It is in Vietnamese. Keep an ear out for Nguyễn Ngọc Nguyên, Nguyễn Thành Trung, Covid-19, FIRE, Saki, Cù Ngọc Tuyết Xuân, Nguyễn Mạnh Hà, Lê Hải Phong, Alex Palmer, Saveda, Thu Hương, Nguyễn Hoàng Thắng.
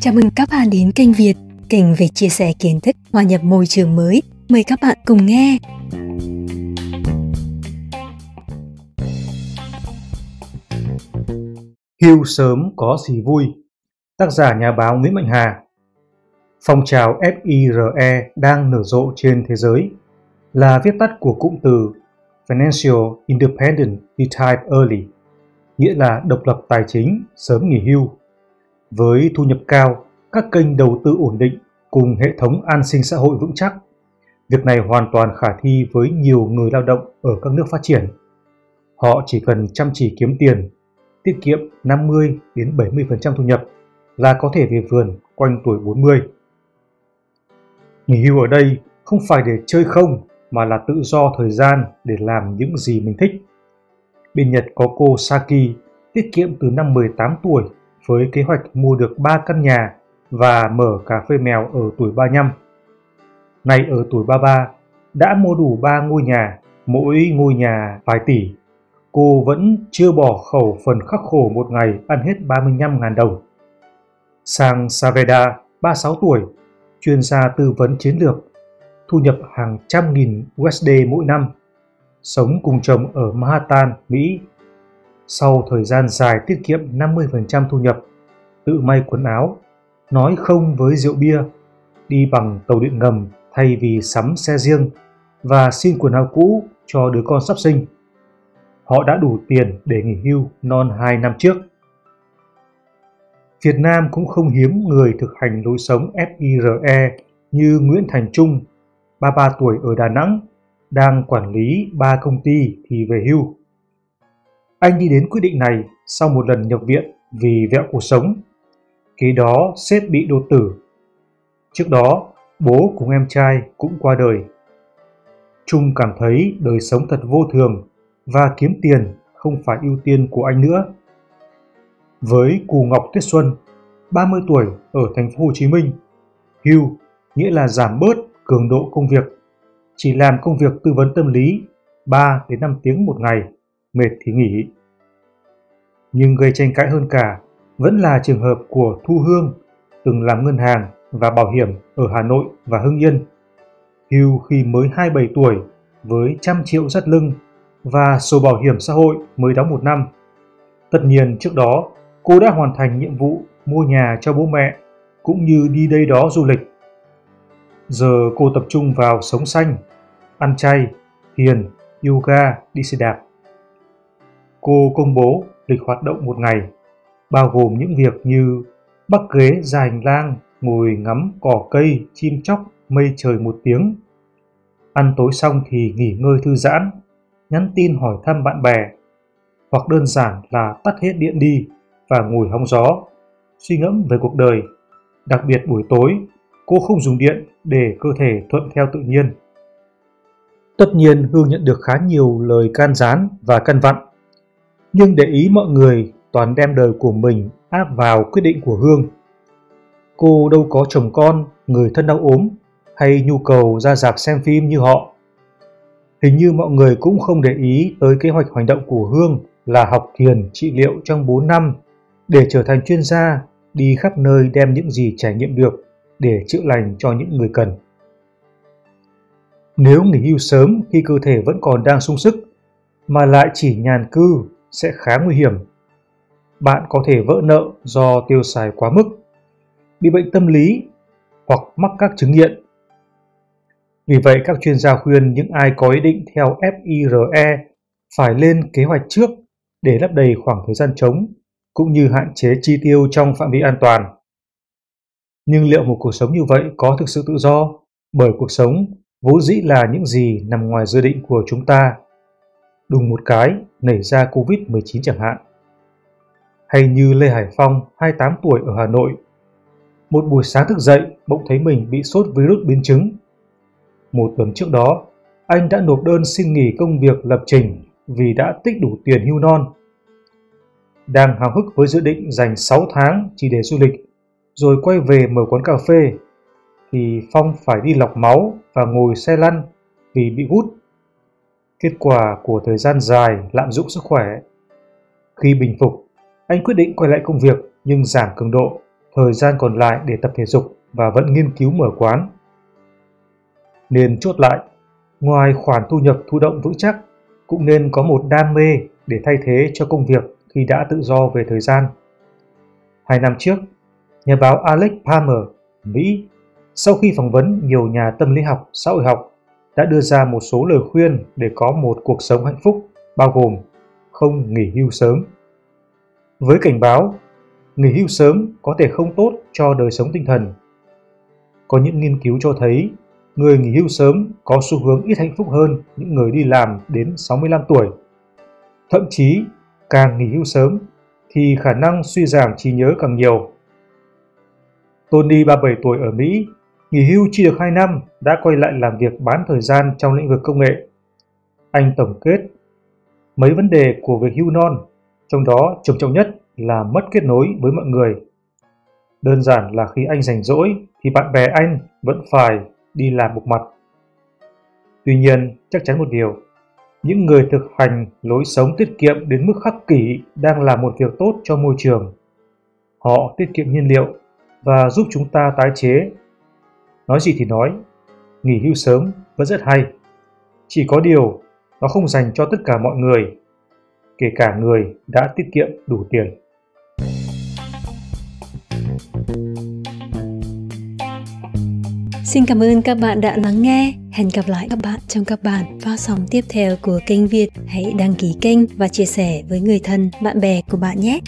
Chào mừng các bạn đến kênh Việt, kênh về chia sẻ kiến thức, hòa nhập môi trường mới. Mời các bạn cùng nghe. Hưu sớm có gì vui? Tác giả nhà báo Nguyễn Mạnh Hà. Phong trào FIRE đang nở rộ trên thế giới là viết tắt của cụm từ Financial Independent Retire Early, nghĩa là độc lập tài chính, sớm nghỉ hưu. Với thu nhập cao, các kênh đầu tư ổn định cùng hệ thống an sinh xã hội vững chắc, việc này hoàn toàn khả thi với nhiều người lao động ở các nước phát triển. Họ chỉ cần chăm chỉ kiếm tiền, tiết kiệm 50-70% thu nhập là có thể về vườn quanh tuổi 40. Nghỉ hưu ở đây không phải để chơi không mà là tự do thời gian để làm những gì mình thích. Bên Nhật có cô Saki tiết kiệm từ năm 18 tuổi với kế hoạch mua được 3 căn nhà và mở cà phê mèo ở tuổi 35. Nay ở tuổi 33, đã mua đủ 3 ngôi nhà, mỗi ngôi nhà vài tỷ. Cô vẫn chưa bỏ khẩu phần khắc khổ một ngày ăn hết 35.000 đồng. Sang Saveda, 36 tuổi, chuyên gia tư vấn chiến lược, thu nhập hàng trăm nghìn USD mỗi năm, sống cùng chồng ở Manhattan, Mỹ. Sau thời gian dài tiết kiệm 50% thu nhập, tự may quần áo, nói không với rượu bia, đi bằng tàu điện ngầm thay vì sắm xe riêng và xin quần áo cũ cho đứa con sắp sinh. Họ đã đủ tiền để nghỉ hưu non 2 năm trước. Việt Nam cũng không hiếm người thực hành lối sống FIRE như Nguyễn Thành Trung, 33 tuổi ở Đà Nẵng, đang quản lý 3 công ty thì về hưu. Anh đi đến quyết định này sau một lần nhập viện vì vẹo cuộc sống. Kế đó sếp bị đột tử. Trước đó, bố cùng em trai cũng qua đời. Trung cảm thấy đời sống thật vô thường và kiếm tiền không phải ưu tiên của anh nữa. Với Cù Ngọc Tuyết Xuân, 30 tuổi ở thành phố Hồ Chí Minh, hưu nghĩa là giảm bớt cường độ công việc, chỉ làm công việc tư vấn tâm lý 3 đến 5 tiếng một ngày, mệt thì nghỉ. Nhưng gây tranh cãi hơn cả vẫn là trường hợp của Thu Hương, từng làm ngân hàng và bảo hiểm ở Hà Nội và Hưng Yên, hưu khi mới 27 tuổi với 100 triệu dắt lưng và sổ bảo hiểm xã hội mới đóng 1 năm. Tất nhiên trước đó cô đã hoàn thành nhiệm vụ mua nhà cho bố mẹ cũng như đi đây đó du lịch. Giờ cô tập trung vào sống xanh, ăn chay, thiền, yoga, đi xe đạp. Cô công bố lịch hoạt động một ngày, bao gồm những việc như bắc ghế ra hành lang, ngồi ngắm cỏ cây, chim chóc, mây trời 1 tiếng. Ăn tối xong thì nghỉ ngơi thư giãn, nhắn tin hỏi thăm bạn bè, hoặc đơn giản là tắt hết điện đi và ngồi hóng gió, suy ngẫm về cuộc đời. Đặc biệt buổi tối, cô không dùng điện để cơ thể thuận theo tự nhiên. Tất nhiên Hương nhận được khá nhiều lời can gián và căn vặn, nhưng để ý mọi người toàn đem đời của mình áp vào quyết định của Hương. Cô đâu có chồng con, người thân đau ốm hay nhu cầu ra rạp xem phim như họ. Hình như mọi người cũng không để ý tới kế hoạch hành động của Hương là học thiền trị liệu trong 4 năm để trở thành chuyên gia, đi khắp nơi đem những gì trải nghiệm được để chữa lành cho những người cần. Nếu nghỉ hưu sớm khi cơ thể vẫn còn đang sung sức mà lại chỉ nhàn cư sẽ khá nguy hiểm. Bạn có thể vỡ nợ do tiêu xài quá mức, bị bệnh tâm lý hoặc mắc các chứng nghiện. Vì vậy các chuyên gia khuyên những ai có ý định theo FIRE phải lên kế hoạch trước để lấp đầy khoảng thời gian trống cũng như hạn chế chi tiêu trong phạm vi an toàn. Nhưng liệu một cuộc sống như vậy có thực sự tự do? Bởi cuộc sống vốn dĩ là những gì nằm ngoài dự định của chúng ta. Đùng một cái, nảy ra Covid-19 chẳng hạn. Hay như Lê Hải Phong, 28 tuổi ở Hà Nội. Một buổi sáng thức dậy, bỗng thấy mình bị sốt virus biến chứng. Một tuần trước đó, anh đã nộp đơn xin nghỉ công việc lập trình vì đã tích đủ tiền hưu non. Đang háo hức với dự định dành 6 tháng chỉ để du lịch, rồi quay về mở quán cà phê, thì Phong phải đi lọc máu và ngồi xe lăn vì bị gút. Kết quả của thời gian dài lạm dụng sức khỏe. Khi bình phục, Anh quyết định quay lại công việc nhưng giảm cường độ, thời gian còn lại để tập thể dục và vẫn nghiên cứu mở quán. Nên chốt lại, ngoài khoản thu nhập thụ động vững chắc, cũng nên có một đam mê để thay thế cho công việc khi đã tự do về thời gian. 2 năm trước, nhà báo Alex Palmer, Mỹ, sau khi phỏng vấn nhiều nhà tâm lý học, xã hội học, đã đưa ra một số lời khuyên để có một cuộc sống hạnh phúc, bao gồm không nghỉ hưu sớm. Với cảnh báo, nghỉ hưu sớm có thể không tốt cho đời sống tinh thần. Có những nghiên cứu cho thấy, người nghỉ hưu sớm có xu hướng ít hạnh phúc hơn những người đi làm đến 65 tuổi. Thậm chí, càng nghỉ hưu sớm thì khả năng suy giảm trí nhớ càng nhiều. Tony, 37 tuổi ở Mỹ, nghỉ hưu chỉ được 2 năm đã quay lại làm việc bán thời gian trong lĩnh vực công nghệ. Anh tổng kết mấy vấn đề của việc hưu non, trong đó trầm trọng nhất là mất kết nối với mọi người. Đơn giản là khi anh rảnh rỗi thì bạn bè anh vẫn phải đi làm bục mặt. Tuy nhiên, chắc chắn một điều, những người thực hành lối sống tiết kiệm đến mức khắc kỷ đang làm một việc tốt cho môi trường. Họ tiết kiệm nhiên liệu và giúp chúng ta tái chế. Nói gì thì nói, nghỉ hưu sớm vẫn rất hay. Chỉ có điều, nó không dành cho tất cả mọi người, kể cả người đã tiết kiệm đủ tiền. Xin cảm ơn các bạn đã lắng nghe. Hẹn gặp lại các bạn trong các bản phát sóng tiếp theo của kênh Việt. Hãy đăng ký kênh và chia sẻ với người thân, bạn bè của bạn nhé.